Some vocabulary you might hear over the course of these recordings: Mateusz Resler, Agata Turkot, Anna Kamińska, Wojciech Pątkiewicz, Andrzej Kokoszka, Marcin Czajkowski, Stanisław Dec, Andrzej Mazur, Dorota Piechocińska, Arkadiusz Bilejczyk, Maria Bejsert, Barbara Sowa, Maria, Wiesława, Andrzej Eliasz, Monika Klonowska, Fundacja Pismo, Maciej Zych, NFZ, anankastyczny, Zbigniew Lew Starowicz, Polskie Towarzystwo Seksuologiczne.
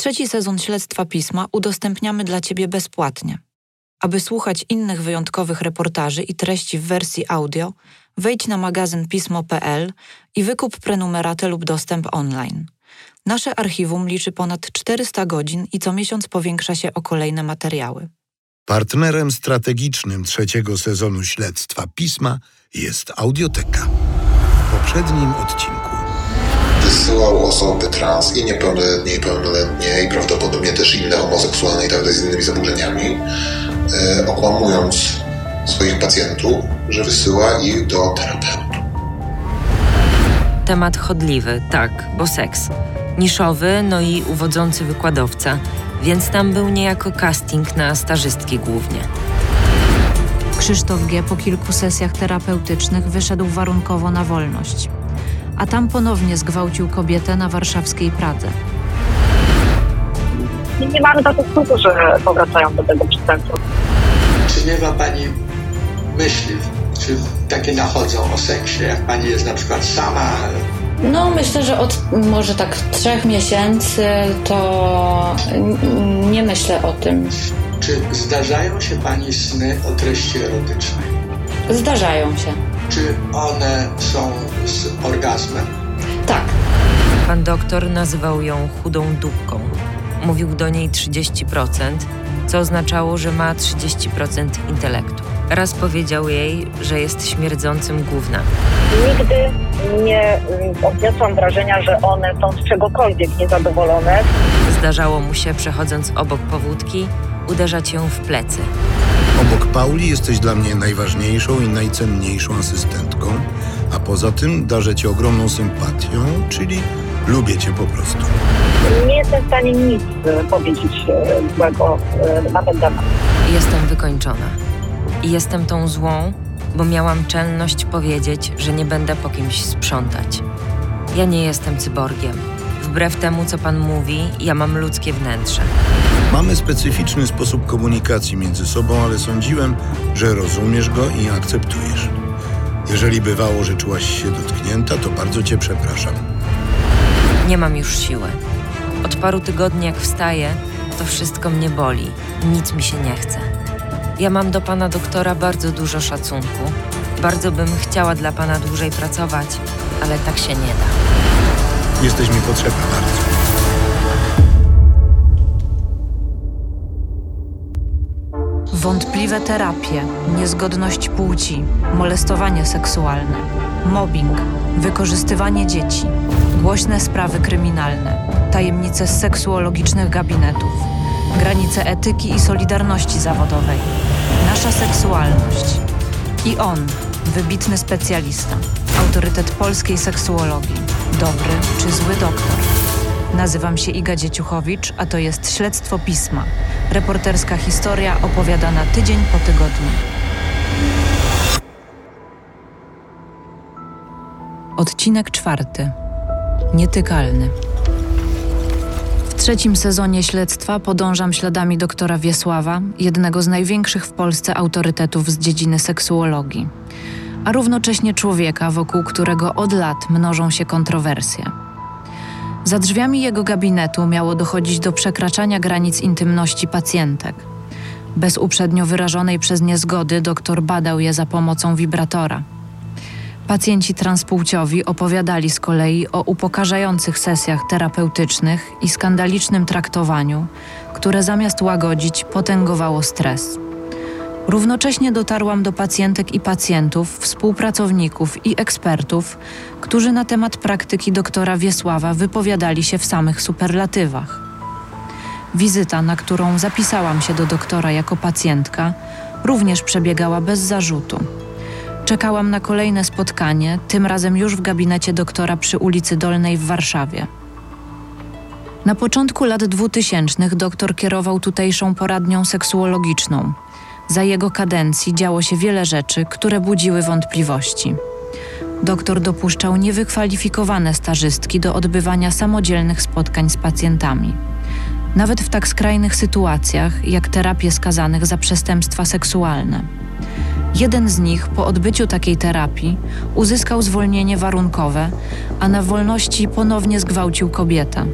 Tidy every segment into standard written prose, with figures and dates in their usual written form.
Trzeci sezon Śledztwa Pisma udostępniamy dla Ciebie bezpłatnie. Aby słuchać innych wyjątkowych reportaży i treści w wersji audio, wejdź na magazynpismo.pl i wykup prenumeratę lub dostęp online. Nasze archiwum liczy ponad 400 godzin i co miesiąc powiększa się o kolejne materiały. Partnerem strategicznym trzeciego sezonu Śledztwa Pisma jest Audioteka. W poprzednim odcinku wysyłał osoby trans i niepełnoletnie, i pełnoletnie, i prawdopodobnie też inne homoseksualne i tak dalej z innymi zaburzeniami, okłamując swoich pacjentów, że wysyła ich do terapeuty. Temat chodliwy, tak, bo seks. Niszowy, no i uwodzący wykładowca, więc tam był niejako casting na stażystki głównie. Krzysztof G. po kilku sesjach terapeutycznych wyszedł warunkowo na wolność, a tam ponownie zgwałcił kobietę na warszawskiej Pradze. Nie mamy takich słów, że powracają do tego przestępstwa. Czy nie ma Pani myśli, czy takie nachodzą o seksie, jak Pani jest na przykład sama? No myślę, że od może tak 3 miesięcy to nie myślę o tym. Czy zdarzają się Pani sny o treści erotycznej? Zdarzają się. Czy one są z orgazmem? Tak. Pan doktor nazywał ją chudą dupką. Mówił do niej 30%, co oznaczało, że ma 30% intelektu. Raz powiedział jej, że jest śmierdzącym gówna. Nigdy nie odniosłam wrażenia, że one są z czegokolwiek niezadowolone. Zdarzało mu się, przechodząc obok powódki, uderzać ją w plecy. Obok Pauli jesteś dla mnie najważniejszą i najcenniejszą asystentką, a poza tym darzę Cię ogromną sympatią, czyli lubię Cię po prostu. Nie jestem w stanie nic powiedzieć złego na ten temat. Jestem wykończona. I jestem tą złą, bo miałam czelność powiedzieć, że nie będę po kimś sprzątać. Ja nie jestem cyborgiem. Wbrew temu, co Pan mówi, ja mam ludzkie wnętrze. Mamy specyficzny sposób komunikacji między sobą, ale sądziłem, że rozumiesz go i akceptujesz. Jeżeli bywało, że czułaś się dotknięta, to bardzo Cię przepraszam. Nie mam już siły. Od paru tygodni jak wstaję, to wszystko mnie boli. Nic mi się nie chce. Ja mam do Pana doktora bardzo dużo szacunku. Bardzo bym chciała dla Pana dłużej pracować, ale tak się nie da. Jesteś mi potrzebna bardzo. Wątpliwe terapie, niezgodność płci, molestowanie seksualne, mobbing, wykorzystywanie dzieci, głośne sprawy kryminalne, tajemnice z seksuologicznych gabinetów, granice etyki i solidarności zawodowej, nasza seksualność. I on, wybitny specjalista, autorytet polskiej seksuologii, dobry czy zły doktor. Nazywam się Iga Dzieciuchowicz, a to jest Śledztwo Pisma. Reporterska historia opowiadana tydzień po tygodniu. Odcinek 4. Nietykalny. W trzecim sezonie śledztwa podążam śladami doktora Wiesława, jednego z największych w Polsce autorytetów z dziedziny seksuologii, a równocześnie człowieka, wokół którego od lat mnożą się kontrowersje. Za drzwiami jego gabinetu miało dochodzić do przekraczania granic intymności pacjentek. Bez uprzednio wyrażonej przez nie zgody doktor badał je za pomocą wibratora. Pacjenci transpłciowi opowiadali z kolei o upokarzających sesjach terapeutycznych i skandalicznym traktowaniu, które zamiast łagodzić, potęgowało stres. Równocześnie dotarłam do pacjentek i pacjentów, współpracowników i ekspertów, którzy na temat praktyki doktora Wiesława wypowiadali się w samych superlatywach. Wizyta, na którą zapisałam się do doktora jako pacjentka, również przebiegała bez zarzutu. Czekałam na kolejne spotkanie, tym razem już w gabinecie doktora przy ulicy Dolnej w Warszawie. Na początku lat 2000 doktor kierował tutejszą poradnią seksuologiczną. Za jego kadencji działo się wiele rzeczy, które budziły wątpliwości. Doktor dopuszczał niewykwalifikowane stażystki do odbywania samodzielnych spotkań z pacjentami. Nawet w tak skrajnych sytuacjach, jak terapie skazanych za przestępstwa seksualne. Jeden z nich po odbyciu takiej terapii uzyskał zwolnienie warunkowe, a na wolności ponownie zgwałcił kobietę.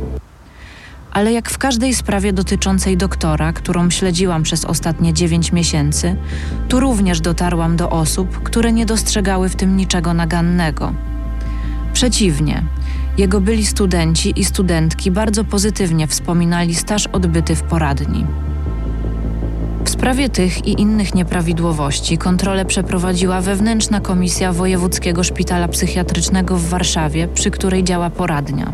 ale jak w każdej sprawie dotyczącej doktora, którą śledziłam przez ostatnie 9 miesięcy, tu również dotarłam do osób, które nie dostrzegały w tym niczego nagannego. Przeciwnie, jego byli studenci i studentki bardzo pozytywnie wspominali staż odbyty w poradni. W sprawie tych i innych nieprawidłowości kontrolę przeprowadziła wewnętrzna komisja Wojewódzkiego Szpitala Psychiatrycznego w Warszawie, przy której działa poradnia.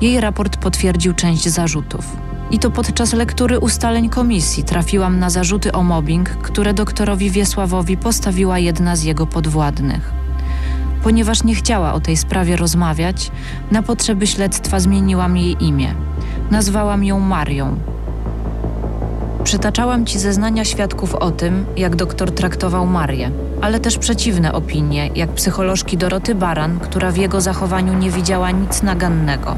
Jej raport potwierdził część zarzutów. I to podczas lektury ustaleń komisji trafiłam na zarzuty o mobbing, które doktorowi Wiesławowi postawiła jedna z jego podwładnych. Ponieważ nie chciała o tej sprawie rozmawiać, na potrzeby śledztwa zmieniłam jej imię. Nazwałam ją Marią. Przytaczałam Ci zeznania świadków o tym, jak doktor traktował Marię, ale też przeciwne opinie, jak psycholożki Doroty Baran, która w jego zachowaniu nie widziała nic nagannego.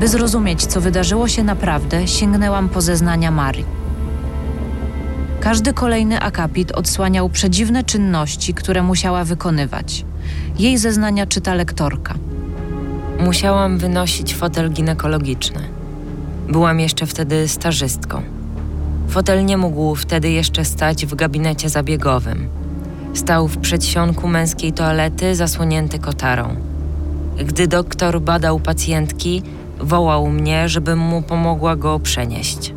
By zrozumieć, co wydarzyło się naprawdę, sięgnęłam po zeznania Marii. Każdy kolejny akapit odsłaniał przedziwne czynności, które musiała wykonywać. Jej zeznania czyta lektorka. Musiałam wynosić fotel ginekologiczny. Byłam jeszcze wtedy stażystką. Fotel nie mógł wtedy jeszcze stać w gabinecie zabiegowym. Stał w przedsionku męskiej toalety, zasłonięty kotarą. Gdy doktor badał pacjentki, wołał mnie, żebym mu pomogła go przenieść.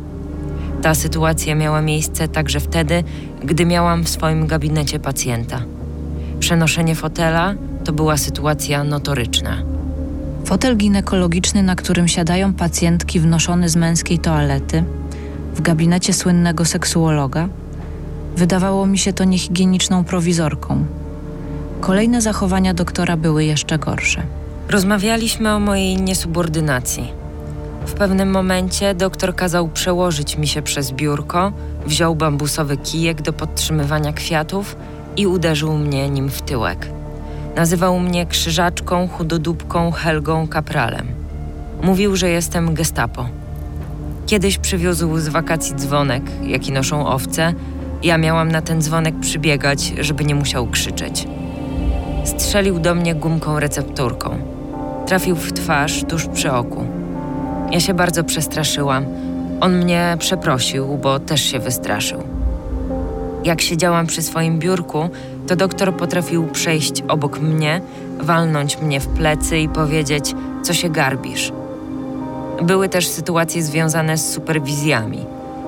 Ta sytuacja miała miejsce także wtedy, gdy miałam w swoim gabinecie pacjenta. Przenoszenie fotela to była sytuacja notoryczna. Fotel ginekologiczny, na którym siadają pacjentki, wnoszony z męskiej toalety, w gabinecie słynnego seksuologa, wydawało mi się to niehigieniczną prowizorką. Kolejne zachowania doktora były jeszcze gorsze. Rozmawialiśmy o mojej niesubordynacji. W pewnym momencie doktor kazał przełożyć mi się przez biurko, wziął bambusowy kijek do podtrzymywania kwiatów i uderzył mnie nim w tyłek. Nazywał mnie krzyżaczką, chudodupką, Helgą, kapralem. Mówił, że jestem gestapo. Kiedyś przywiózł z wakacji dzwonek, jaki noszą owce. Ja miałam na ten dzwonek przybiegać, żeby nie musiał krzyczeć. Strzelił do mnie gumką recepturką. Trafił w twarz tuż przy oku. Ja się bardzo przestraszyłam. On mnie przeprosił, bo też się wystraszył. Jak siedziałam przy swoim biurku, to doktor potrafił przejść obok mnie, walnąć mnie w plecy i powiedzieć, co się garbisz. Były też sytuacje związane z superwizjami.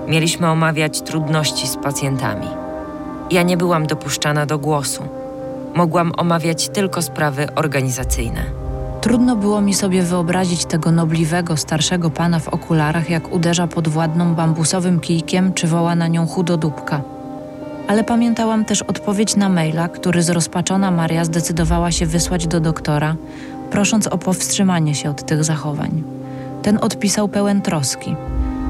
Mieliśmy omawiać trudności z pacjentami. Ja nie byłam dopuszczana do głosu. Mogłam omawiać tylko sprawy organizacyjne. Trudno było mi sobie wyobrazić tego nobliwego, starszego pana w okularach, jak uderza podwładną bambusowym kijkiem czy woła na nią chudodupka. Ale pamiętałam też odpowiedź na maila, który zrozpaczona Maria zdecydowała się wysłać do doktora, prosząc o powstrzymanie się od tych zachowań. Ten odpisał pełen troski.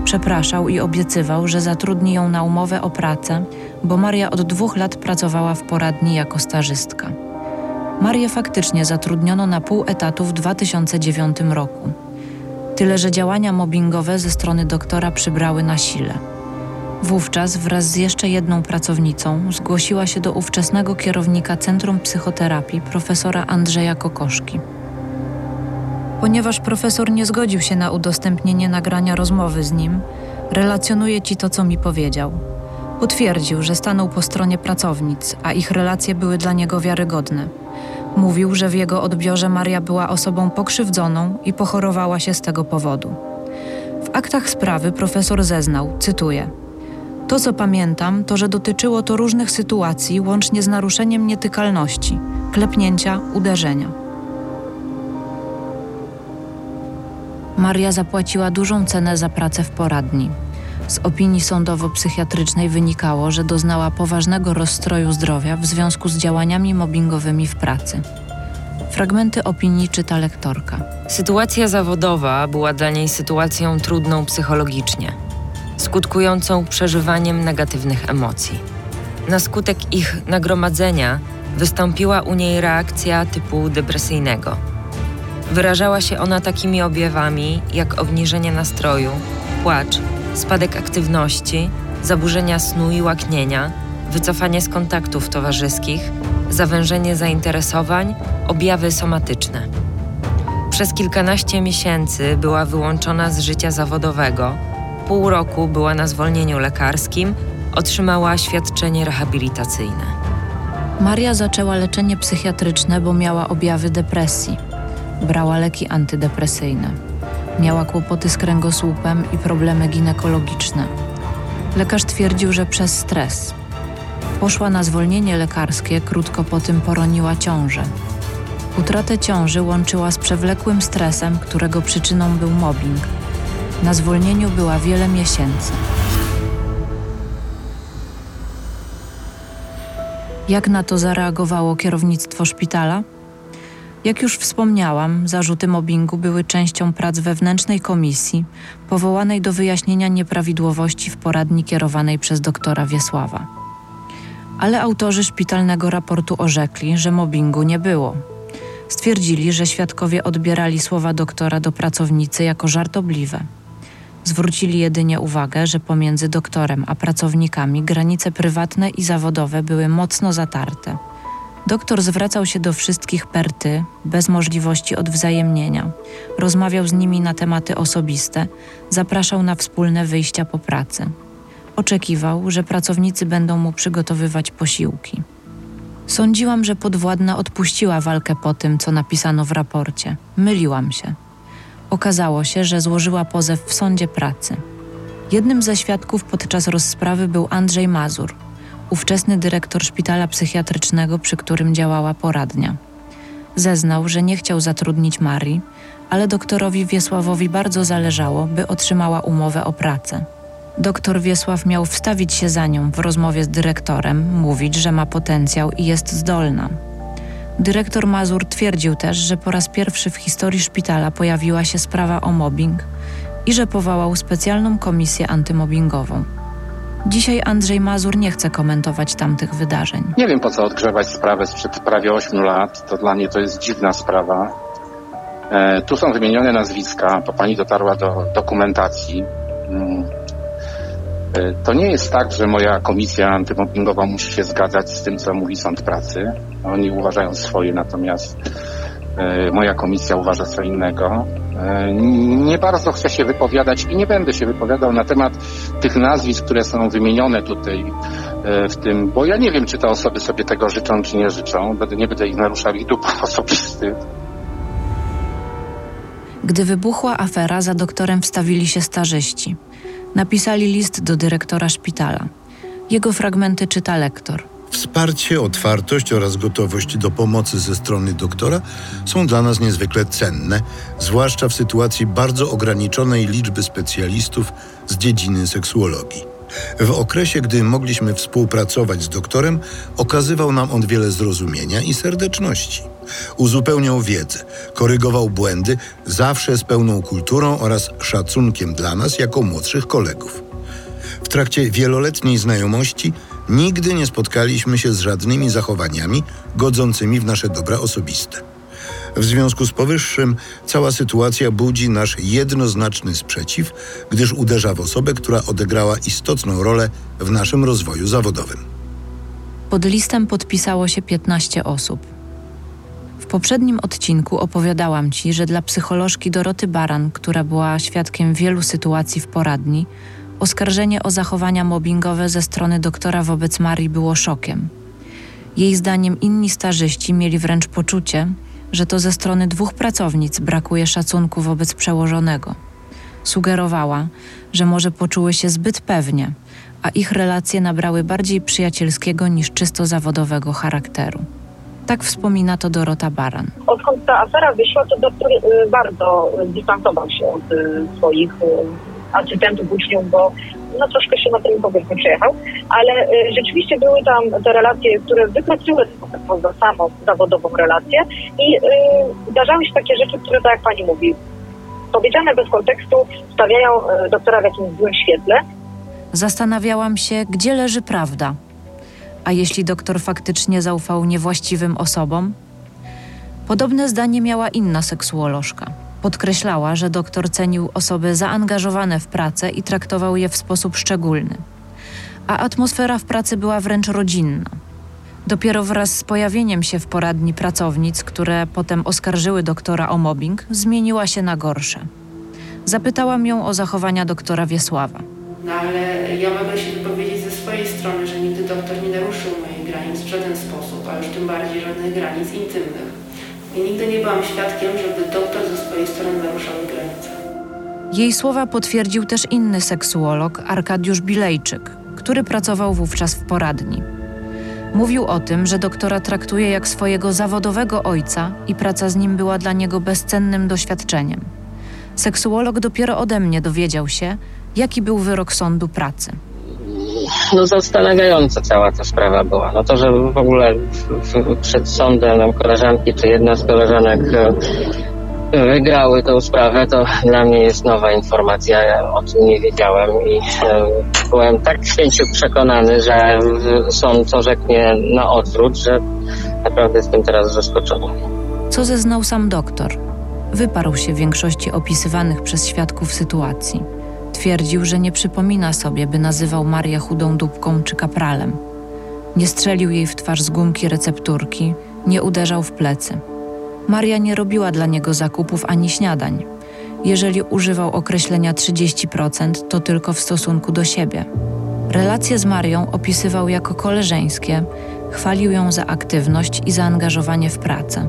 Przepraszał i obiecywał, że zatrudni ją na umowę o pracę, bo Maria od 2 lat pracowała w poradni jako stażystka. Marię faktycznie zatrudniono na pół etatu w 2009 roku. Tyle, że działania mobbingowe ze strony doktora przybrały na sile. Wówczas wraz z jeszcze jedną pracownicą zgłosiła się do ówczesnego kierownika Centrum Psychoterapii profesora Andrzeja Kokoszki. Ponieważ profesor nie zgodził się na udostępnienie nagrania rozmowy z nim, relacjonuję Ci to, co mi powiedział. Potwierdził, że stanął po stronie pracownic, a ich relacje były dla niego wiarygodne. Mówił, że w jego odbiorze Maria była osobą pokrzywdzoną i pochorowała się z tego powodu. W aktach sprawy profesor zeznał, cytuję: to, co pamiętam, to, że dotyczyło to różnych sytuacji, łącznie z naruszeniem nietykalności, klepnięcia, uderzenia. Maria zapłaciła dużą cenę za pracę w poradni. Z opinii sądowo-psychiatrycznej wynikało, że doznała poważnego rozstroju zdrowia w związku z działaniami mobbingowymi w pracy. Fragmenty opinii czyta lektorka. Sytuacja zawodowa była dla niej sytuacją trudną psychologicznie, skutkującą przeżywaniem negatywnych emocji. Na skutek ich nagromadzenia wystąpiła u niej reakcja typu depresyjnego. Wyrażała się ona takimi objawami jak obniżenie nastroju, płacz, spadek aktywności, zaburzenia snu i łaknienia, wycofanie z kontaktów towarzyskich, zawężenie zainteresowań, objawy somatyczne. Przez kilkanaście miesięcy była wyłączona z życia zawodowego, pół roku była na zwolnieniu lekarskim, otrzymała świadczenie rehabilitacyjne. Maria zaczęła leczenie psychiatryczne, bo miała objawy depresji. Brała leki antydepresyjne. Miała kłopoty z kręgosłupem i problemy ginekologiczne. Lekarz twierdził, że przez stres. Poszła na zwolnienie lekarskie, krótko po tym poroniła ciążę. Utratę ciąży łączyła z przewlekłym stresem, którego przyczyną był mobbing. Na zwolnieniu była wiele miesięcy. Jak na to zareagowało kierownictwo szpitala? Jak już wspomniałam, zarzuty mobbingu były częścią prac wewnętrznej komisji powołanej do wyjaśnienia nieprawidłowości w poradni kierowanej przez doktora Wiesława. Ale autorzy szpitalnego raportu orzekli, że mobbingu nie było. Stwierdzili, że świadkowie odbierali słowa doktora do pracownicy jako żartobliwe. Zwrócili jedynie uwagę, że pomiędzy doktorem a pracownikami granice prywatne i zawodowe były mocno zatarte. Doktor zwracał się do wszystkich per ty, bez możliwości odwzajemnienia. Rozmawiał z nimi na tematy osobiste, zapraszał na wspólne wyjścia po pracy. Oczekiwał, że pracownicy będą mu przygotowywać posiłki. Sądziłam, że podwładna odpuściła walkę po tym, co napisano w raporcie. Myliłam się. Okazało się, że złożyła pozew w sądzie pracy. Jednym ze świadków podczas rozprawy był Andrzej Mazur, ówczesny dyrektor szpitala psychiatrycznego, przy którym działała poradnia. Zeznał, że nie chciał zatrudnić Marii, ale doktorowi Wiesławowi bardzo zależało, by otrzymała umowę o pracę. Doktor Wiesław miał wstawić się za nią w rozmowie z dyrektorem, mówić, że ma potencjał i jest zdolna. Dyrektor Mazur twierdził też, że po raz pierwszy w historii szpitala pojawiła się sprawa o mobbing i że powołał specjalną komisję antymobbingową. Dzisiaj Andrzej Mazur nie chce komentować tamtych wydarzeń. Nie wiem, po co odgrzewać sprawę sprzed prawie 8 lat. To dla mnie to jest dziwna sprawa. Tu są wymienione nazwiska, bo pani dotarła do dokumentacji. To nie jest tak, że moja komisja antymobbingowa musi się zgadzać z tym, co mówi sąd pracy. Oni uważają swoje, natomiast moja komisja uważa co innego. Nie bardzo chcę się wypowiadać i nie będę się wypowiadał na temat tych nazwisk, które są wymienione tutaj w tym, bo ja nie wiem, czy te osoby sobie tego życzą, czy nie życzą. Nie będę ich naruszał, ich dóbr osobistych. Gdy wybuchła afera, za doktorem wstawili się starzyści. Napisali list do dyrektora szpitala. Jego fragmenty czyta lektor. Wsparcie, otwartość oraz gotowość do pomocy ze strony doktora są dla nas niezwykle cenne, zwłaszcza w sytuacji bardzo ograniczonej liczby specjalistów z dziedziny seksuologii. W okresie, gdy mogliśmy współpracować z doktorem, okazywał nam on wiele zrozumienia i serdeczności. Uzupełniał wiedzę, korygował błędy, zawsze z pełną kulturą oraz szacunkiem dla nas jako młodszych kolegów. W trakcie wieloletniej znajomości nigdy nie spotkaliśmy się z żadnymi zachowaniami godzącymi w nasze dobra osobiste. W związku z powyższym cała sytuacja budzi nasz jednoznaczny sprzeciw, gdyż uderza w osobę, która odegrała istotną rolę w naszym rozwoju zawodowym. Pod listem podpisało się 15 osób. W poprzednim odcinku opowiadałam Ci, że dla psycholożki Doroty Baran, która była świadkiem wielu sytuacji w poradni, oskarżenie o zachowania mobbingowe ze strony doktora wobec Marii było szokiem. Jej zdaniem inni stażyści mieli wręcz poczucie, że to ze strony dwóch pracownic brakuje szacunku wobec przełożonego. Sugerowała, że może poczuły się zbyt pewnie, a ich relacje nabrały bardziej przyjacielskiego niż czysto zawodowego charakteru. Tak wspomina to Dorota Baran. Odkąd ta afera wyszła, to doktor bardzo dystansował się od swoich asystentów, uczniów, bo troszkę się na tym powiedzmy przejechał, ale rzeczywiście były tam te relacje, które wykroczyły poza samą zawodową relację i zdarzały się takie rzeczy, które, tak jak pani mówi, powiedziane bez kontekstu, stawiają doktora w jakimś złym świetle. Zastanawiałam się, gdzie leży prawda. A jeśli doktor faktycznie zaufał niewłaściwym osobom? Podobne zdanie miała inna seksuolożka. Podkreślała, że doktor cenił osoby zaangażowane w pracę i traktował je w sposób szczególny. A atmosfera w pracy była wręcz rodzinna. Dopiero wraz z pojawieniem się w poradni pracownic, które potem oskarżyły doktora o mobbing, zmieniła się na gorsze. Zapytałam ją o zachowania doktora Wiesława. No ale ja mogę się wypowiedzieć ze swojej strony, że nigdy doktor nie naruszył moich granic w żaden sposób, a już tym bardziej żadnych granic intymnych. I nigdy nie byłam świadkiem, żeby doktor ze swojej strony naruszał granice. Jej słowa potwierdził też inny seksuolog, Arkadiusz Bilejczyk, który pracował wówczas w poradni. Mówił o tym, że doktora traktuje jak swojego zawodowego ojca i praca z nim była dla niego bezcennym doświadczeniem. Seksuolog dopiero ode mnie dowiedział się, jaki był wyrok sądu pracy. No zastanawiająca cała ta sprawa była. No to, że w ogóle przed sądem nam koleżanki czy jedna z koleżanek wygrały tę sprawę, to dla mnie jest nowa informacja. Ja o tym nie wiedziałem i byłem tak święcie przekonany, że sąd orzeknie na odwrót, że naprawdę jestem teraz zaskoczony. Co zeznał sam doktor? Wyparł się w większości opisywanych przez świadków sytuacji. Twierdził, że nie przypomina sobie, by nazywał Marię chudą dupką czy kapralem. Nie strzelił jej w twarz z gumki recepturki, nie uderzał w plecy. Maria nie robiła dla niego zakupów ani śniadań. Jeżeli używał określenia 30%, to tylko w stosunku do siebie. Relacje z Marią opisywał jako koleżeńskie, chwalił ją za aktywność i zaangażowanie w pracę.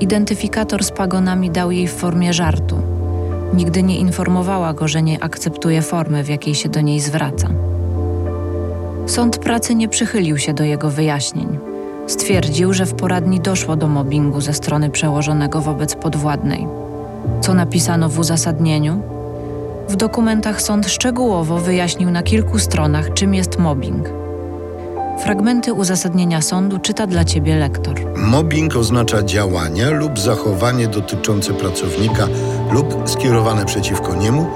Identyfikator z pagonami dał jej w formie żartu. Nigdy nie informowała go, że nie akceptuje formy, w jakiej się do niej zwraca. Sąd pracy nie przychylił się do jego wyjaśnień. Stwierdził, że w poradni doszło do mobbingu ze strony przełożonego wobec podwładnej. Co napisano w uzasadnieniu? W dokumentach sąd szczegółowo wyjaśnił na kilku stronach, czym jest mobbing. Fragmenty uzasadnienia sądu czyta dla Ciebie lektor. Mobbing oznacza działania lub zachowanie dotyczące pracownika lub skierowane przeciwko niemu,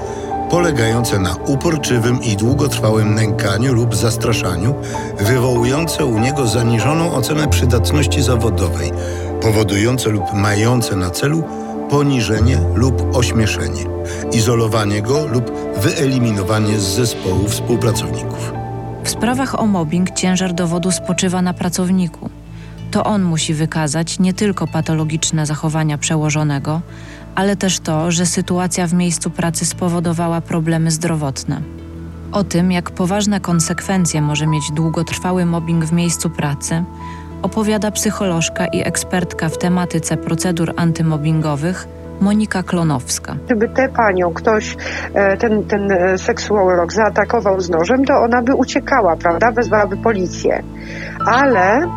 polegające na uporczywym i długotrwałym nękaniu lub zastraszaniu, wywołujące u niego zaniżoną ocenę przydatności zawodowej, powodujące lub mające na celu poniżenie lub ośmieszenie, izolowanie go lub wyeliminowanie z zespołu współpracowników. W sprawach o mobbing ciężar dowodu spoczywa na pracowniku. To on musi wykazać nie tylko patologiczne zachowania przełożonego, ale też to, że sytuacja w miejscu pracy spowodowała problemy zdrowotne. O tym, jak poważne konsekwencje może mieć długotrwały mobbing w miejscu pracy, opowiada psycholożka i ekspertka w tematyce procedur antymobbingowych Monika Klonowska. Gdyby tę panią ktoś, ten seksuolog zaatakował z nożem, to ona by uciekała, prawda? Wezwałaby policję. Ale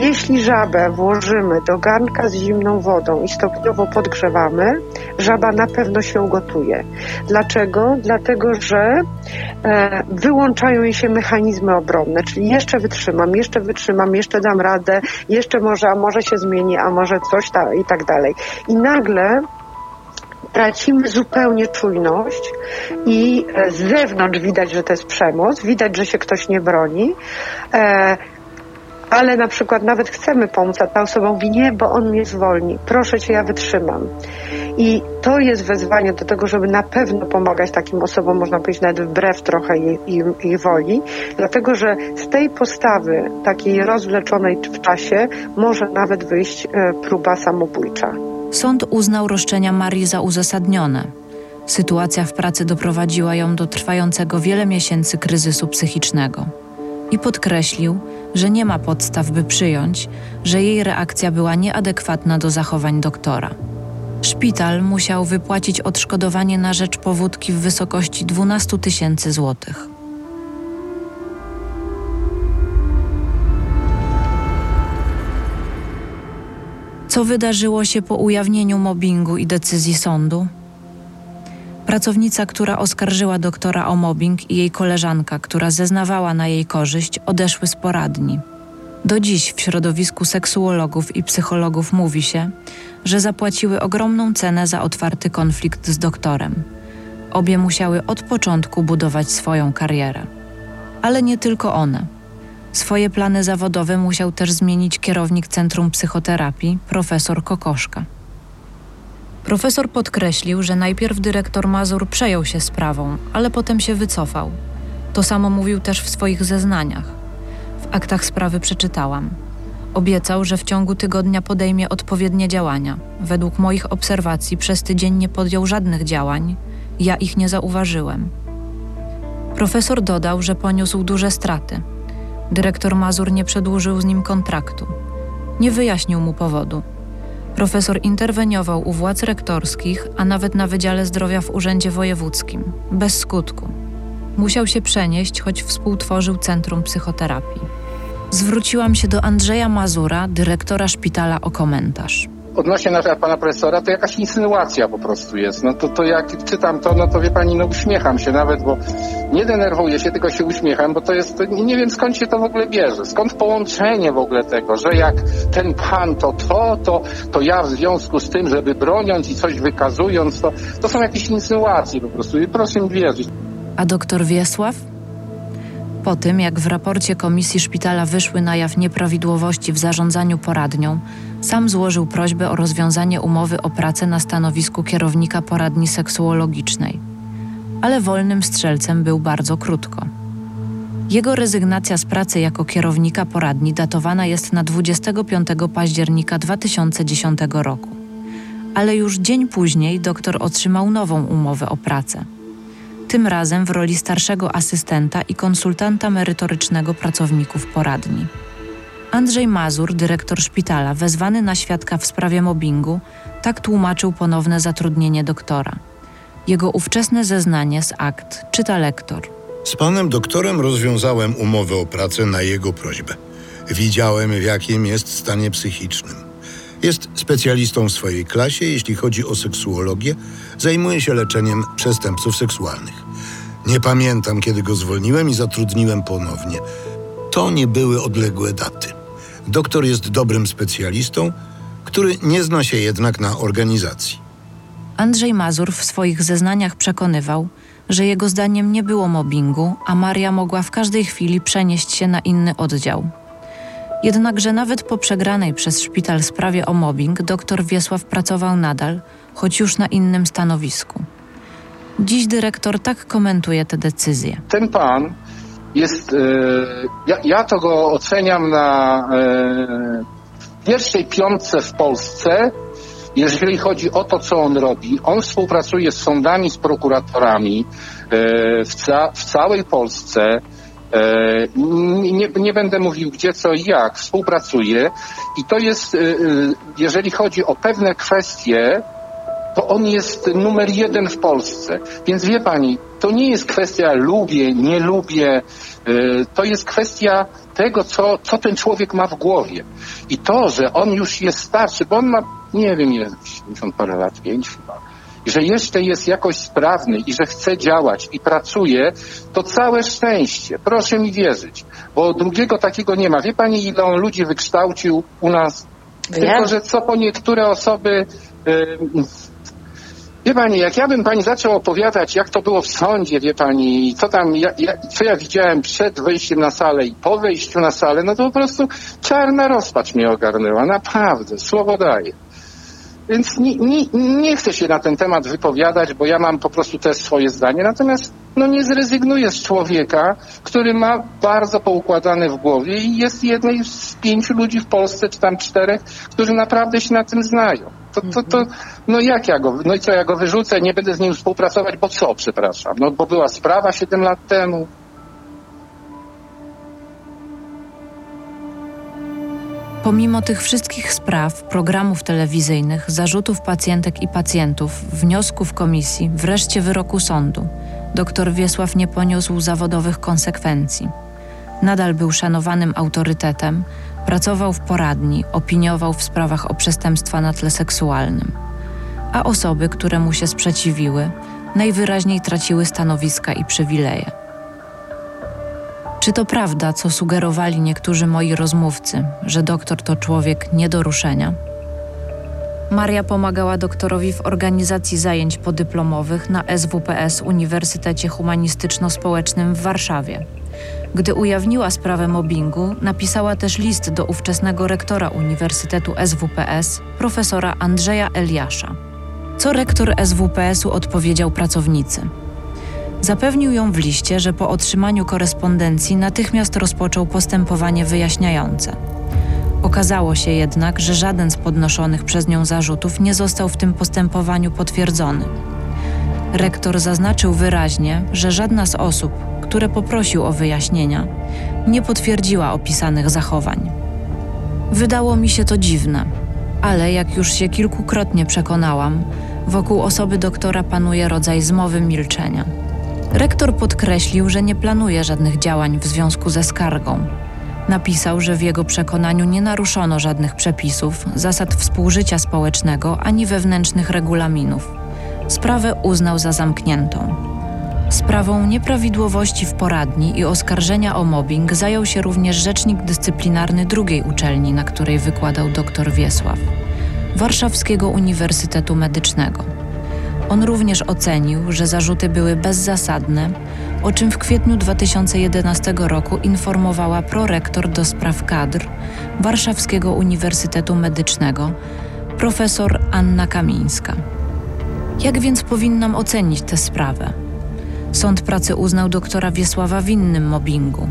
jeśli żabę włożymy do garnka z zimną wodą i stopniowo podgrzewamy, żaba na pewno się ugotuje. Dlaczego? Dlatego, że wyłączają jej się mechanizmy obronne, czyli jeszcze wytrzymam, jeszcze dam radę, jeszcze może, a może się zmieni, a może coś i tak dalej. I nagle tracimy zupełnie czujność i z zewnątrz widać, że to jest przemoc, widać, że się ktoś nie broni, ale na przykład nawet chcemy pomóc, a ta osoba mówi, nie, bo on mnie zwolni. Proszę Cię, ja wytrzymam. I to jest wezwanie do tego, żeby na pewno pomagać takim osobom, można powiedzieć, nawet wbrew trochę jej woli, dlatego, że z tej postawy, takiej rozwleczonej w czasie, może nawet wyjść próba samobójcza. Sąd uznał roszczenia Marii za uzasadnione. Sytuacja w pracy doprowadziła ją do trwającego wiele miesięcy kryzysu psychicznego. I podkreślił, że nie ma podstaw, by przyjąć, że jej reakcja była nieadekwatna do zachowań doktora. Szpital musiał wypłacić odszkodowanie na rzecz powódki w wysokości 12 000 złotych. Co wydarzyło się po ujawnieniu mobbingu i decyzji sądu? Pracownica, która oskarżyła doktora o mobbing, i jej koleżanka, która zeznawała na jej korzyść, odeszły z poradni. Do dziś w środowisku seksuologów i psychologów mówi się, że zapłaciły ogromną cenę za otwarty konflikt z doktorem. Obie musiały od początku budować swoją karierę. Ale nie tylko one. Swoje plany zawodowe musiał też zmienić kierownik Centrum Psychoterapii, profesor Kokoszka. Profesor podkreślił, że najpierw dyrektor Mazur przejął się sprawą, ale potem się wycofał. To samo mówił też w swoich zeznaniach. W aktach sprawy przeczytałam. Obiecał, że w ciągu tygodnia podejmie odpowiednie działania. Według moich obserwacji przez tydzień nie podjął żadnych działań, ja ich nie zauważyłem. Profesor dodał, że poniósł duże straty. Dyrektor Mazur nie przedłużył z nim kontraktu. Nie wyjaśnił mu powodu. Profesor interweniował u władz rektorskich, a nawet na Wydziale Zdrowia w Urzędzie Wojewódzkim. Bez skutku. Musiał się przenieść, choć współtworzył Centrum Psychoterapii. Zwróciłam się do Andrzeja Mazura, dyrektora szpitala, o komentarz. Odnośnie pana profesora, to jakaś insynuacja po prostu jest. To jak czytam to, no to wie pani, no uśmiecham się nawet, bo nie denerwuję się, tylko się uśmiecham, bo to jest, nie wiem skąd się to w ogóle bierze, skąd połączenie w ogóle tego, że jak ten pan to ja w związku z tym, żeby broniąc i coś wykazując, to są jakieś insynuacje po prostu i proszę mi wierzyć. A doktor Wiesław? Po tym, jak w raporcie komisji szpitala wyszły na jaw nieprawidłowości w zarządzaniu poradnią, sam złożył prośbę o rozwiązanie umowy o pracę na stanowisku kierownika poradni seksuologicznej. Ale wolnym strzelcem był bardzo krótko. Jego rezygnacja z pracy jako kierownika poradni datowana jest na 25 października 2010 roku. Ale już dzień później doktor otrzymał nową umowę o pracę. Tym razem w roli starszego asystenta i konsultanta merytorycznego pracowników poradni. Andrzej Mazur, dyrektor szpitala, wezwany na świadka w sprawie mobbingu, tak tłumaczył ponowne zatrudnienie doktora. Jego ówczesne zeznanie z akt czyta lektor. Z panem doktorem rozwiązałem umowę o pracę na jego prośbę. Widziałem, w jakim jest stanie psychicznym. Jest specjalistą w swojej klasie, jeśli chodzi o seksuologię. Zajmuje się leczeniem przestępców seksualnych. Nie pamiętam, kiedy go zwolniłem i zatrudniłem ponownie. To nie były odległe daty. Doktor jest dobrym specjalistą, który nie zna się jednak na organizacji. Andrzej Mazur w swoich zeznaniach przekonywał, że jego zdaniem nie było mobbingu, a Maria mogła w każdej chwili przenieść się na inny oddział. Jednakże nawet po przegranej przez szpital sprawie o mobbing dr Wiesław pracował nadal, choć już na innym stanowisku. Dziś dyrektor tak komentuje tę decyzję. Ten pan jest... ja to go oceniam na pierwszej piątce w Polsce, jeżeli chodzi o to, co on robi. On współpracuje z sądami, z prokuratorami w całej Polsce. Nie będę mówił gdzie, co i jak, współpracuje i to jest, jeżeli chodzi o pewne kwestie, to on jest numer jeden w Polsce. Więc wie pani, to nie jest kwestia lubię, nie lubię, to jest kwestia tego, co ten człowiek ma w głowie. I to, że on już jest starszy, bo on ma, nie wiem, 70 parę lat, 5 chyba. Że jeszcze jest jakoś sprawny i że chce działać i pracuje, to całe szczęście. Proszę mi wierzyć, bo drugiego takiego nie ma. Wie pani, ile on ludzi wykształcił u nas? Wiem. Tylko, że co po niektóre osoby... Wie pani, jak ja bym pani zaczął opowiadać, jak to było w sądzie, wie pani, co tam, co ja widziałem przed wejściem na salę i po wejściu na salę, no to po prostu czarna rozpacz mnie ogarnęła. Naprawdę, słowo daję. Więc nie chcę się na ten temat wypowiadać, bo ja mam po prostu też swoje zdanie. Natomiast nie zrezygnuję z człowieka, który ma bardzo poukładane w głowie i jest jednej z 5 ludzi w Polsce, czy tam 4, którzy naprawdę się na tym znają. I co, ja go wyrzucę, nie będę z nim współpracować, bo co, przepraszam? Bo była sprawa 7 lat temu. Pomimo tych wszystkich spraw, programów telewizyjnych, zarzutów pacjentek i pacjentów, wniosków komisji, wreszcie wyroku sądu, dr Wiesław nie poniósł zawodowych konsekwencji. Nadal był szanowanym autorytetem, pracował w poradni, opiniował w sprawach o przestępstwa na tle seksualnym. A osoby, które mu się sprzeciwiły, najwyraźniej traciły stanowiska i przywileje. Czy to prawda, co sugerowali niektórzy moi rozmówcy, że doktor to człowiek nie do ruszenia? Maria pomagała doktorowi w organizacji zajęć podyplomowych na SWPS Uniwersytecie Humanistyczno-Społecznym w Warszawie. Gdy ujawniła sprawę mobbingu, napisała też list do ówczesnego rektora Uniwersytetu SWPS, profesora Andrzeja Eliasza. Co rektor SWPS-u odpowiedział pracownicy? Zapewnił ją w liście, że po otrzymaniu korespondencji natychmiast rozpoczął postępowanie wyjaśniające. Okazało się jednak, że żaden z podnoszonych przez nią zarzutów nie został w tym postępowaniu potwierdzony. Rektor zaznaczył wyraźnie, że żadna z osób, które poprosił o wyjaśnienia, nie potwierdziła opisanych zachowań. Wydało mi się to dziwne, ale jak już się kilkukrotnie przekonałam, wokół osoby doktora panuje rodzaj zmowy milczenia. Rektor podkreślił, że nie planuje żadnych działań w związku ze skargą. Napisał, że w jego przekonaniu nie naruszono żadnych przepisów, zasad współżycia społecznego ani wewnętrznych regulaminów. Sprawę uznał za zamkniętą. Sprawą nieprawidłowości w poradni i oskarżenia o mobbing zajął się również rzecznik dyscyplinarny drugiej uczelni, na której wykładał dr Wiesław, Warszawskiego Uniwersytetu Medycznego. On również ocenił, że zarzuty były bezzasadne, o czym w kwietniu 2011 roku informowała prorektor do spraw kadr Warszawskiego Uniwersytetu Medycznego, profesor Anna Kamińska. Jak więc powinnam ocenić tę sprawę? Sąd pracy uznał doktora Wiesława winnym mobbingu,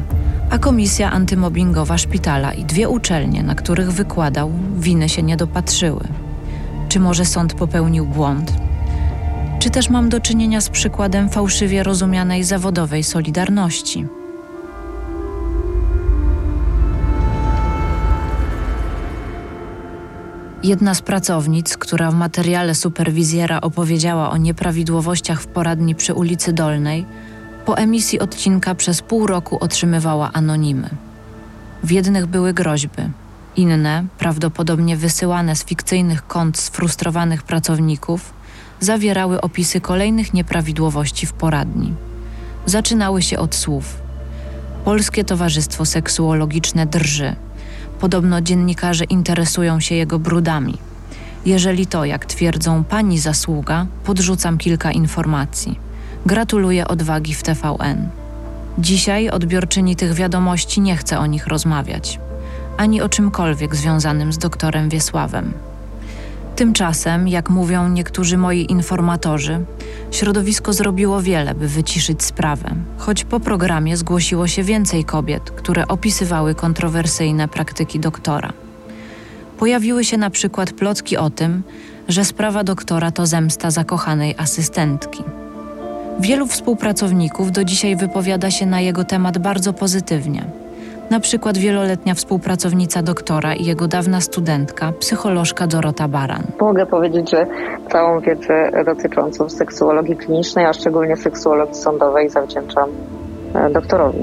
a komisja antymobbingowa szpitala i dwie uczelnie, na których wykładał, winy się nie dopatrzyły. Czy może sąd popełnił błąd? Czy też mam do czynienia z przykładem fałszywie rozumianej zawodowej solidarności? Jedna z pracownic, która w materiale superwizjera opowiedziała o nieprawidłowościach w poradni przy ulicy Dolnej, po emisji odcinka przez pół roku otrzymywała anonimy. W jednych były groźby, inne, prawdopodobnie wysyłane z fikcyjnych kont sfrustrowanych pracowników, zawierały opisy kolejnych nieprawidłowości w poradni. Zaczynały się od słów: Polskie Towarzystwo Seksuologiczne drży. Podobno dziennikarze interesują się jego brudami. Jeżeli to, jak twierdzą, pani zasługa, podrzucam kilka informacji. Gratuluję odwagi w TVN. Dzisiaj odbiorczyni tych wiadomości nie chce o nich rozmawiać. Ani o czymkolwiek związanym z doktorem Wiesławem. Tymczasem, jak mówią niektórzy moi informatorzy, środowisko zrobiło wiele, by wyciszyć sprawę, choć po programie zgłosiło się więcej kobiet, które opisywały kontrowersyjne praktyki doktora. Pojawiły się na przykład plotki o tym, że sprawa doktora to zemsta zakochanej asystentki. Wielu współpracowników do dzisiaj wypowiada się na jego temat bardzo pozytywnie. Na przykład wieloletnia współpracownica doktora i jego dawna studentka, psycholożka Dorota Baran. Mogę powiedzieć, że całą wiedzę dotyczącą seksuologii klinicznej, a szczególnie seksuologii sądowej zawdzięczam doktorowi.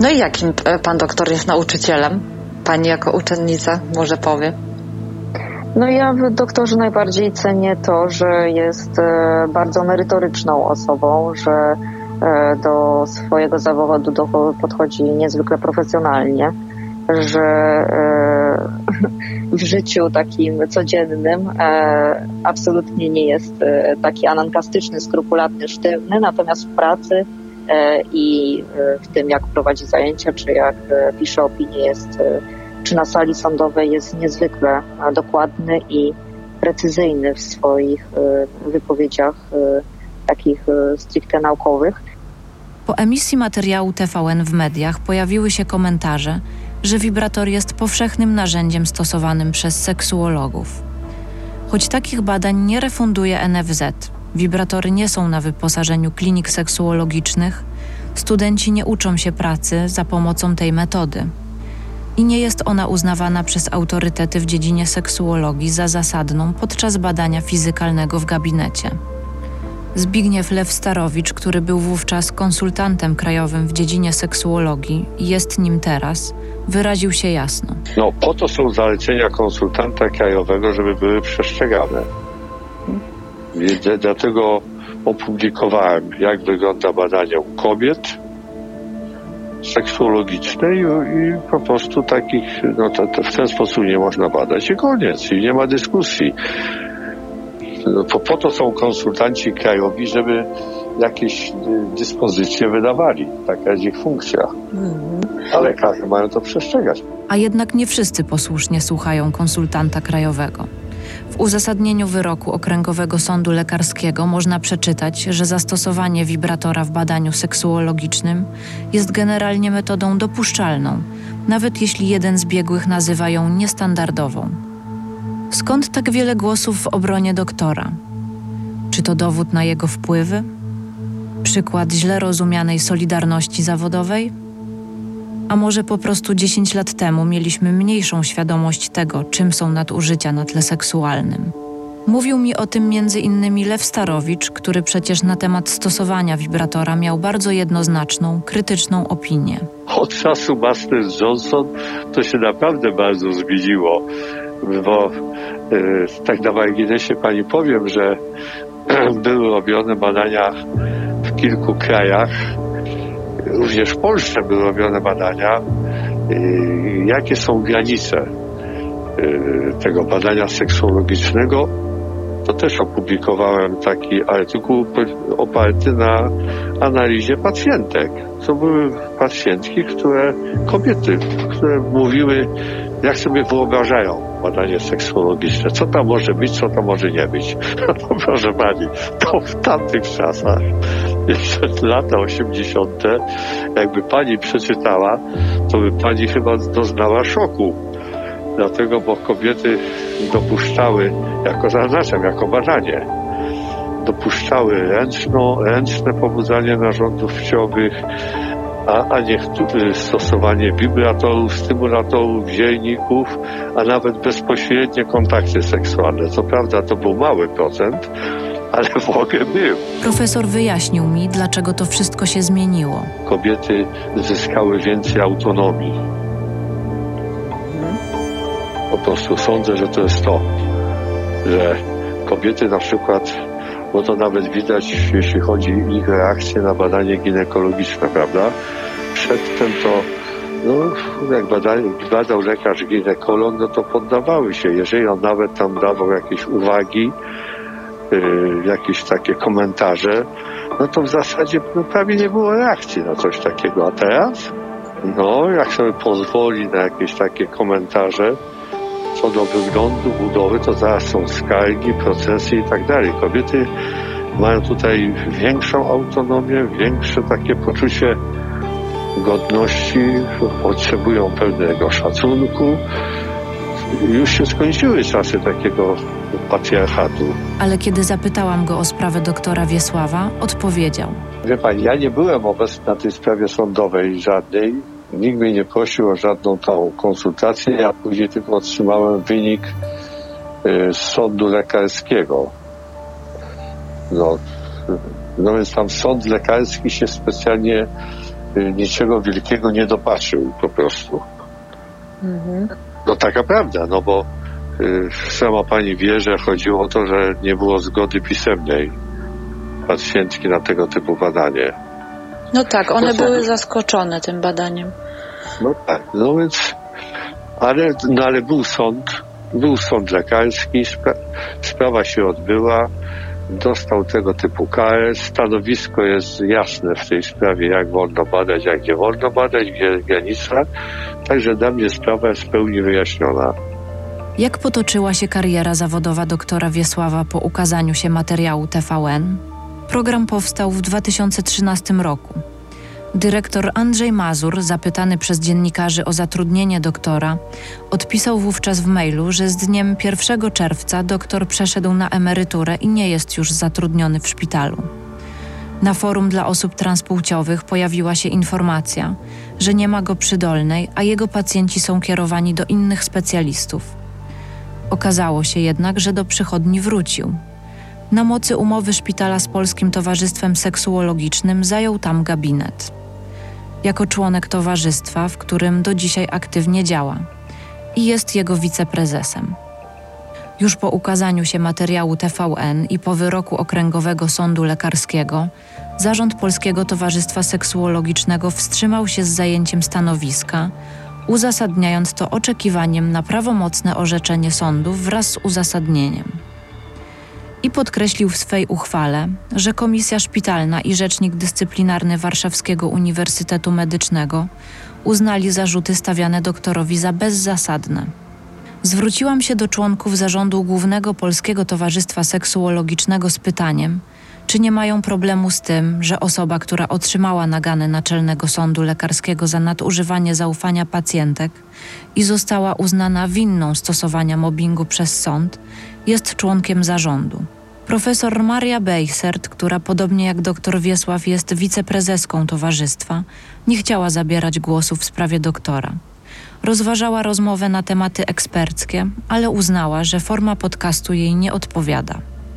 No i jakim pan doktor jest nauczycielem? Pani jako uczennica może powie. No ja w doktorze najbardziej cenię to, że jest bardzo merytoryczną osobą, że do swojego zawodu podchodzi niezwykle profesjonalnie, że w życiu takim codziennym absolutnie nie jest taki anankastyczny, skrupulatny, sztywny, natomiast w pracy i w tym, jak prowadzi zajęcia, czy jak pisze opinie, jest, czy na sali sądowej jest niezwykle dokładny i precyzyjny w swoich wypowiedziach takich stricte naukowych. Po emisji materiału TVN w mediach pojawiły się komentarze, że wibrator jest powszechnym narzędziem stosowanym przez seksuologów. Choć takich badań nie refunduje NFZ, wibratory nie są na wyposażeniu klinik seksuologicznych, studenci nie uczą się pracy za pomocą tej metody i nie jest ona uznawana przez autorytety w dziedzinie seksuologii za zasadną podczas badania fizykalnego w gabinecie. Zbigniew Lew Starowicz, który był wówczas konsultantem krajowym w dziedzinie seksuologii i jest nim teraz, wyraził się jasno. No po to są zalecenia konsultanta krajowego, żeby były przestrzegane. Dlatego opublikowałem, jak wygląda badania u kobiet seksuologiczne i po prostu takich, no to w ten sposób nie można badać i koniec, i nie ma dyskusji. Po to są konsultanci krajowi, żeby jakieś dyspozycje wydawali. Taka jest ich funkcja. Ale lekarze mają to przestrzegać. A jednak nie wszyscy posłusznie słuchają konsultanta krajowego. W W uzasadnieniu wyroku Okręgowego Sądu Lekarskiego można przeczytać, że zastosowanie wibratora w badaniu seksuologicznym jest generalnie metodą dopuszczalną, nawet jeśli jeden z biegłych nazywa ją niestandardową. Skąd tak wiele głosów w obronie doktora? Czy to dowód na jego wpływy? Przykład źle rozumianej solidarności zawodowej? A może po prostu 10 lat temu mieliśmy mniejszą świadomość tego, czym są nadużycia na tle seksualnym. Mówił mi o tym m.in. Lew Starowicz, który przecież na temat stosowania wibratora miał bardzo jednoznaczną, krytyczną opinię. Od czasu Master Johnson to się naprawdę bardzo zmieniło, bo tak na marginesie pani powiem, że były robione badania w kilku krajach, również w Polsce były robione badania, jakie są granice tego badania seksuologicznego. To też opublikowałem taki artykuł oparty na analizie pacjentek. To były pacjentki, kobiety, które mówiły, jak sobie wyobrażają badanie seksuologiczne. Co tam może być, co tam może nie być. No proszę pani, to w tamtych czasach, jeszcze lata 80., jakby pani przeczytała, to by pani chyba doznała szoku. Dlatego, bo kobiety dopuszczały, jako badanie, dopuszczały ręczne pobudzanie narządów płciowych, a niektóre stosowanie wibratorów, stymulatorów, zielników, a nawet bezpośrednie kontakty seksualne. Co prawda to był mały procent, ale w ogóle był. Profesor wyjaśnił mi, dlaczego to wszystko się zmieniło. Kobiety zyskały więcej autonomii. Po prostu sądzę, że to jest to, że kobiety na przykład, bo to nawet widać, jeśli chodzi o ich reakcje na badanie ginekologiczne, prawda? Przedtem to, jak badał lekarz ginekolog, no to poddawały się. Jeżeli on nawet tam dawał jakieś uwagi, jakieś takie komentarze, no to w zasadzie prawie nie było reakcji na coś takiego. A teraz, jak sobie pozwoli na jakieś takie komentarze, co do wyglądu, budowy, to zaraz są skargi, procesy i tak dalej. Kobiety mają tutaj większą autonomię, większe takie poczucie godności, potrzebują pewnego szacunku. Już się skończyły czasy takiego patriarchatu. Ale kiedy zapytałam go o sprawę doktora Wiesława, odpowiedział. Wie pani, ja nie byłem obecny na tej sprawie sądowej żadnej. Nikt mnie nie prosił o żadną tą konsultację, ja później tylko otrzymałem wynik z sądu lekarskiego. No więc tam sąd lekarski się specjalnie niczego wielkiego nie dopatrzył po prostu. Mhm. No taka prawda, bo sama pani wie, że chodziło o to, że nie było zgody pisemnej pacjentki na tego typu badanie. No tak, one były zaskoczone tym badaniem. No tak, więc ale był sąd lekarski, sprawa się odbyła, dostał tego typu karę, stanowisko jest jasne w tej sprawie, jak wolno badać, jak nie wolno badać, gdzie jest granica, także dla mnie sprawa jest w pełni wyjaśniona. Jak potoczyła się kariera zawodowa doktora Wiesława po ukazaniu się materiału TVN? Program powstał w 2013 roku. Dyrektor Andrzej Mazur, zapytany przez dziennikarzy o zatrudnienie doktora, odpisał wówczas w mailu, że z dniem 1 czerwca doktor przeszedł na emeryturę i nie jest już zatrudniony w szpitalu. Na forum dla osób transpłciowych pojawiła się informacja, że nie ma go przy Dolnej, a jego pacjenci są kierowani do innych specjalistów. Okazało się jednak, że do przychodni wrócił. Na mocy umowy szpitala z Polskim Towarzystwem Seksuologicznym zajął tam gabinet. Jako członek towarzystwa, w którym do dzisiaj aktywnie działa i jest jego wiceprezesem. Już po ukazaniu się materiału TVN i po wyroku Okręgowego Sądu Lekarskiego zarząd Polskiego Towarzystwa Seksuologicznego wstrzymał się z zajęciem stanowiska, uzasadniając to oczekiwaniem na prawomocne orzeczenie sądu wraz z uzasadnieniem. I podkreślił w swej uchwale, że Komisja Szpitalna i Rzecznik Dyscyplinarny Warszawskiego Uniwersytetu Medycznego uznali zarzuty stawiane doktorowi za bezzasadne. zwróciłam się do członków zarządu Głównego Polskiego Towarzystwa Seksuologicznego z pytaniem, czy nie mają problemu z tym, że osoba, która otrzymała nagany Naczelnego Sądu Lekarskiego za nadużywanie zaufania pacjentek i została uznana winną stosowania mobbingu przez sąd, jest członkiem zarządu. Profesor Maria Bejsert, która podobnie jak dr Wiesław jest wiceprezeską towarzystwa, nie chciała zabierać głosu w sprawie doktora. Rozważała rozmowę na tematy eksperckie, ale uznała, że forma podcastu jej nie odpowiada.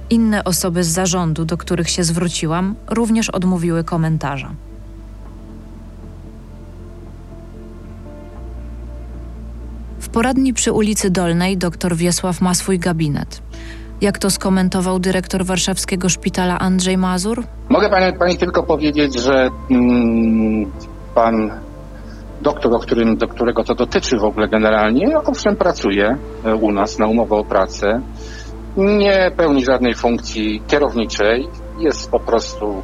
Inne osoby z zarządu, do których się zwróciłam, również odmówiły komentarza. W poradni przy ulicy Dolnej dr Wiesław ma swój gabinet. Jak to skomentował dyrektor warszawskiego szpitala Andrzej Mazur? Mogę pani tylko powiedzieć, że pan doktor, do którego to dotyczy w ogóle generalnie, owszem pracuje u nas na umowę o pracę. Nie pełni żadnej funkcji kierowniczej, jest po prostu,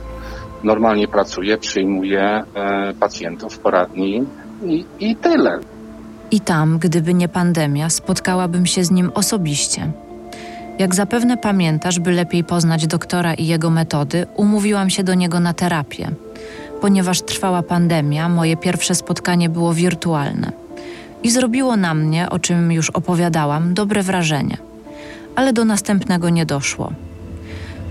normalnie pracuje, przyjmuje pacjentów w poradni i tyle. I tam, gdyby nie pandemia, spotkałabym się z nim osobiście. Jak zapewne pamiętasz, by lepiej poznać doktora i jego metody, umówiłam się do niego na terapię. Ponieważ trwała pandemia, moje pierwsze spotkanie było wirtualne. I zrobiło na mnie, o czym już opowiadałam, dobre wrażenie. Ale do następnego nie doszło.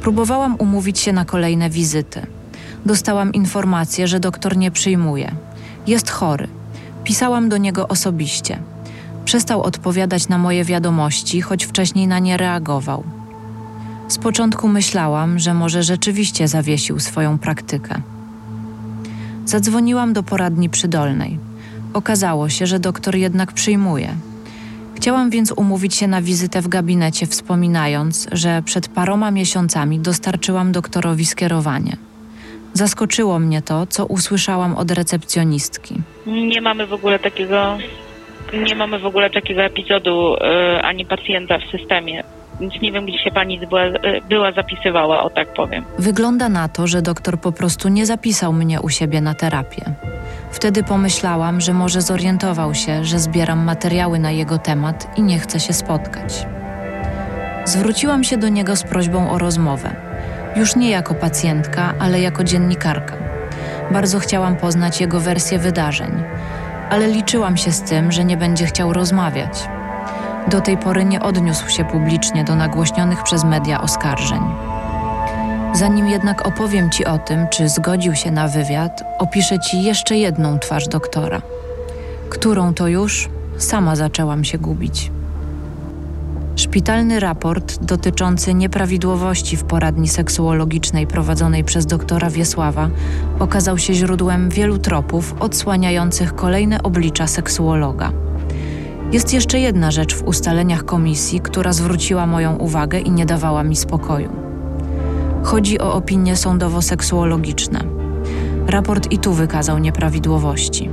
Próbowałam umówić się na kolejne wizyty. Dostałam informację, że doktor nie przyjmuje. Jest chory. Pisałam do niego osobiście. Przestał odpowiadać na moje wiadomości, choć wcześniej na nie reagował. Z początku myślałam, że może rzeczywiście zawiesił swoją praktykę. Zadzwoniłam do poradni przy Dolnej. Okazało się, że doktor jednak przyjmuje. Chciałam więc umówić się na wizytę w gabinecie, wspominając, że przed paroma miesiącami dostarczyłam doktorowi skierowanie. Zaskoczyło mnie to, co usłyszałam od recepcjonistki. Nie mamy w ogóle takiego epizodu ani pacjenta w systemie, więc nie wiem, gdzie się pani była zapisywała, o tak powiem. Wygląda na to, że doktor po prostu nie zapisał mnie u siebie na terapię. Wtedy pomyślałam, że może zorientował się, że zbieram materiały na jego temat i nie chce się spotkać. Zwróciłam się do niego z prośbą o rozmowę. Już nie jako pacjentka, ale jako dziennikarka. Bardzo chciałam poznać jego wersję wydarzeń, ale liczyłam się z tym, że nie będzie chciał rozmawiać. Do tej pory nie odniósł się publicznie do nagłośnionych przez media oskarżeń. Zanim jednak opowiem Ci o tym, czy zgodził się na wywiad, opiszę Ci jeszcze jedną twarz doktora. Którą to już sama zaczęłam się gubić. Szpitalny raport dotyczący nieprawidłowości w poradni seksuologicznej prowadzonej przez doktora Wiesława okazał się źródłem wielu tropów odsłaniających kolejne oblicza seksuologa. Jest jeszcze jedna rzecz w ustaleniach komisji, która zwróciła moją uwagę i nie dawała mi spokoju. Chodzi o opinie sądowo-seksuologiczne. Raport i tu wykazał nieprawidłowości.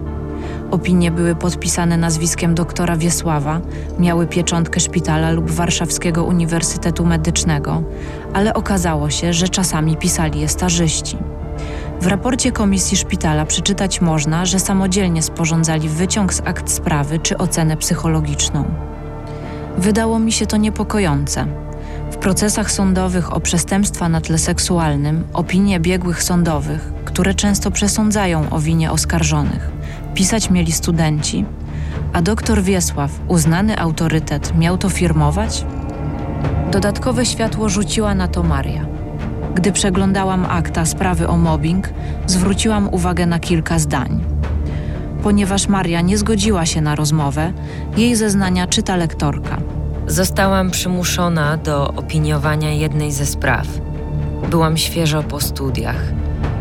Opinie były podpisane nazwiskiem doktora Wiesława, miały pieczątkę szpitala lub Warszawskiego Uniwersytetu Medycznego, ale okazało się, że czasami pisali je stażyści. W raporcie komisji szpitala przeczytać można, że samodzielnie sporządzali wyciąg z akt sprawy czy ocenę psychologiczną. Wydało mi się to niepokojące. W procesach sądowych o przestępstwa na tle seksualnym opinie biegłych sądowych, które często przesądzają o winie oskarżonych, pisać mieli studenci, a doktor Wiesław, uznany autorytet, miał to firmować? Dodatkowe światło rzuciła na to Maria. Gdy przeglądałam akta sprawy o mobbing, zwróciłam uwagę na kilka zdań. Ponieważ Maria nie zgodziła się na rozmowę, jej zeznania czyta lektorka. Zostałam przymuszona do opiniowania jednej ze spraw. Byłam świeżo po studiach.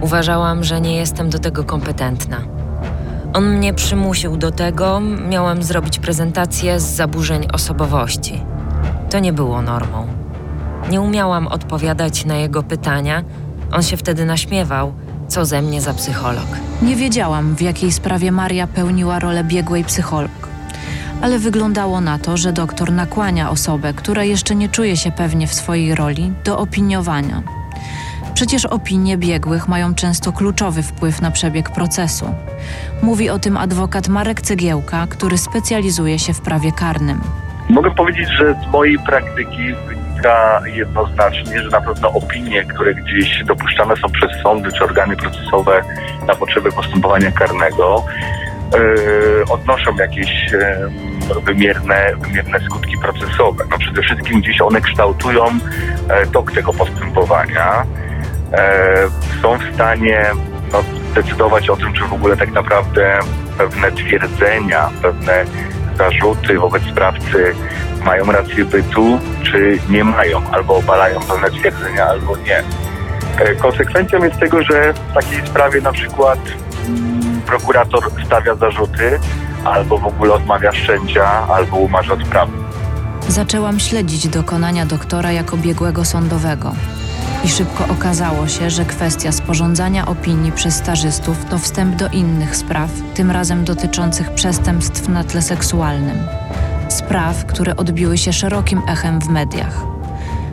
Uważałam, że nie jestem do tego kompetentna. On mnie przymusił do tego, miałam zrobić prezentację z zaburzeń osobowości. To nie było normą. Nie umiałam odpowiadać na jego pytania. On się wtedy naśmiewał, co ze mnie za psycholog. Nie wiedziałam, w jakiej sprawie Maria pełniła rolę biegłej psycholog. Ale wyglądało na to, że doktor nakłania osobę, która jeszcze nie czuje się pewnie w swojej roli, do opiniowania. Przecież opinie biegłych mają często kluczowy wpływ na przebieg procesu. Mówi o tym adwokat Marek Cegiełka, który specjalizuje się w prawie karnym. Mogę powiedzieć, że z mojej praktyki wynika jednoznacznie, że na pewno opinie, które gdzieś dopuszczane są przez sądy czy organy procesowe na potrzeby postępowania karnego, odnoszą jakieś wymierne skutki procesowe. No przede wszystkim gdzieś one kształtują tok tego postępowania, są w stanie decydować o tym, czy w ogóle tak naprawdę pewne twierdzenia, pewne zarzuty wobec sprawcy mają rację bytu, czy nie mają, albo obalają pewne twierdzenia, albo nie. Konsekwencją jest tego, że w takiej sprawie na przykład prokurator stawia zarzuty, albo w ogóle odmawia wszczęcia, albo umarza sprawy. Zaczęłam śledzić dokonania doktora jako biegłego sądowego. I szybko okazało się, że kwestia sporządzania opinii przez stażystów to wstęp do innych spraw, tym razem dotyczących przestępstw na tle seksualnym. Spraw, które odbiły się szerokim echem w mediach.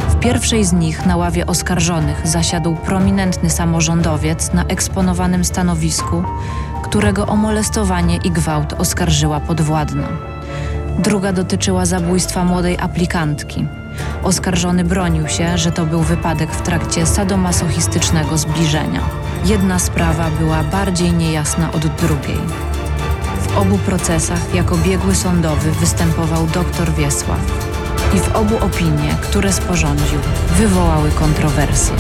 W pierwszej z nich na ławie oskarżonych zasiadł prominentny samorządowiec na eksponowanym stanowisku, którego o molestowanie i gwałt oskarżyła podwładna. Druga dotyczyła zabójstwa młodej aplikantki. Oskarżony bronił się, że to był wypadek w trakcie sadomasochistycznego zbliżenia. Jedna sprawa była bardziej niejasna od drugiej. W obu procesach jako biegły sądowy występował dr Wiesław i w obu opinie, które sporządził, wywołały kontrowersje.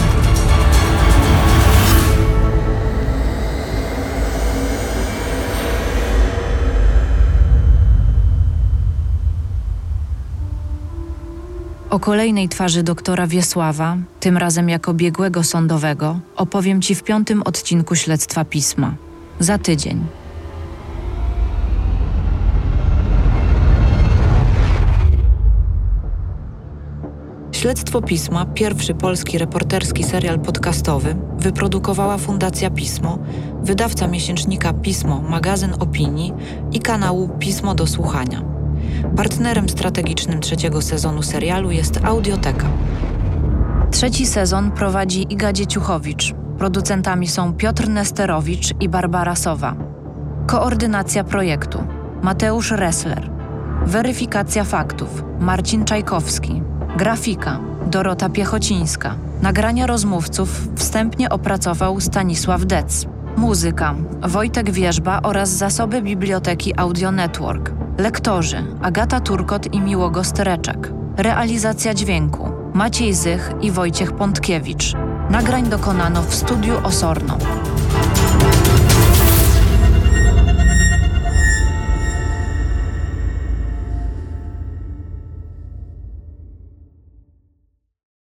O kolejnej twarzy doktora Wiesława, tym razem jako biegłego sądowego, opowiem Ci w 5. odcinku Śledztwa Pisma. Za tydzień. Śledztwo Pisma, pierwszy polski reporterski serial podcastowy, wyprodukowała Fundacja Pismo, wydawca miesięcznika Pismo, Magazyn Opinii i kanału Pismo do Słuchania. Partnerem strategicznym 3. sezonu serialu jest Audioteka. 3. sezon prowadzi Iga Dzieciuchowicz. Producentami są Piotr Nesterowicz i Barbara Sowa. Koordynacja projektu Mateusz Resler. Weryfikacja faktów Marcin Czajkowski. Grafika Dorota Piechocińska. Nagrania rozmówców wstępnie opracował Stanisław Dec. Muzyka Wojtek Wierzba oraz zasoby biblioteki Audio Network. Lektorzy Agata Turkot i Miłogostereczek. Realizacja dźwięku Maciej Zych i Wojciech Pątkiewicz. Nagrań dokonano w studiu Osorno.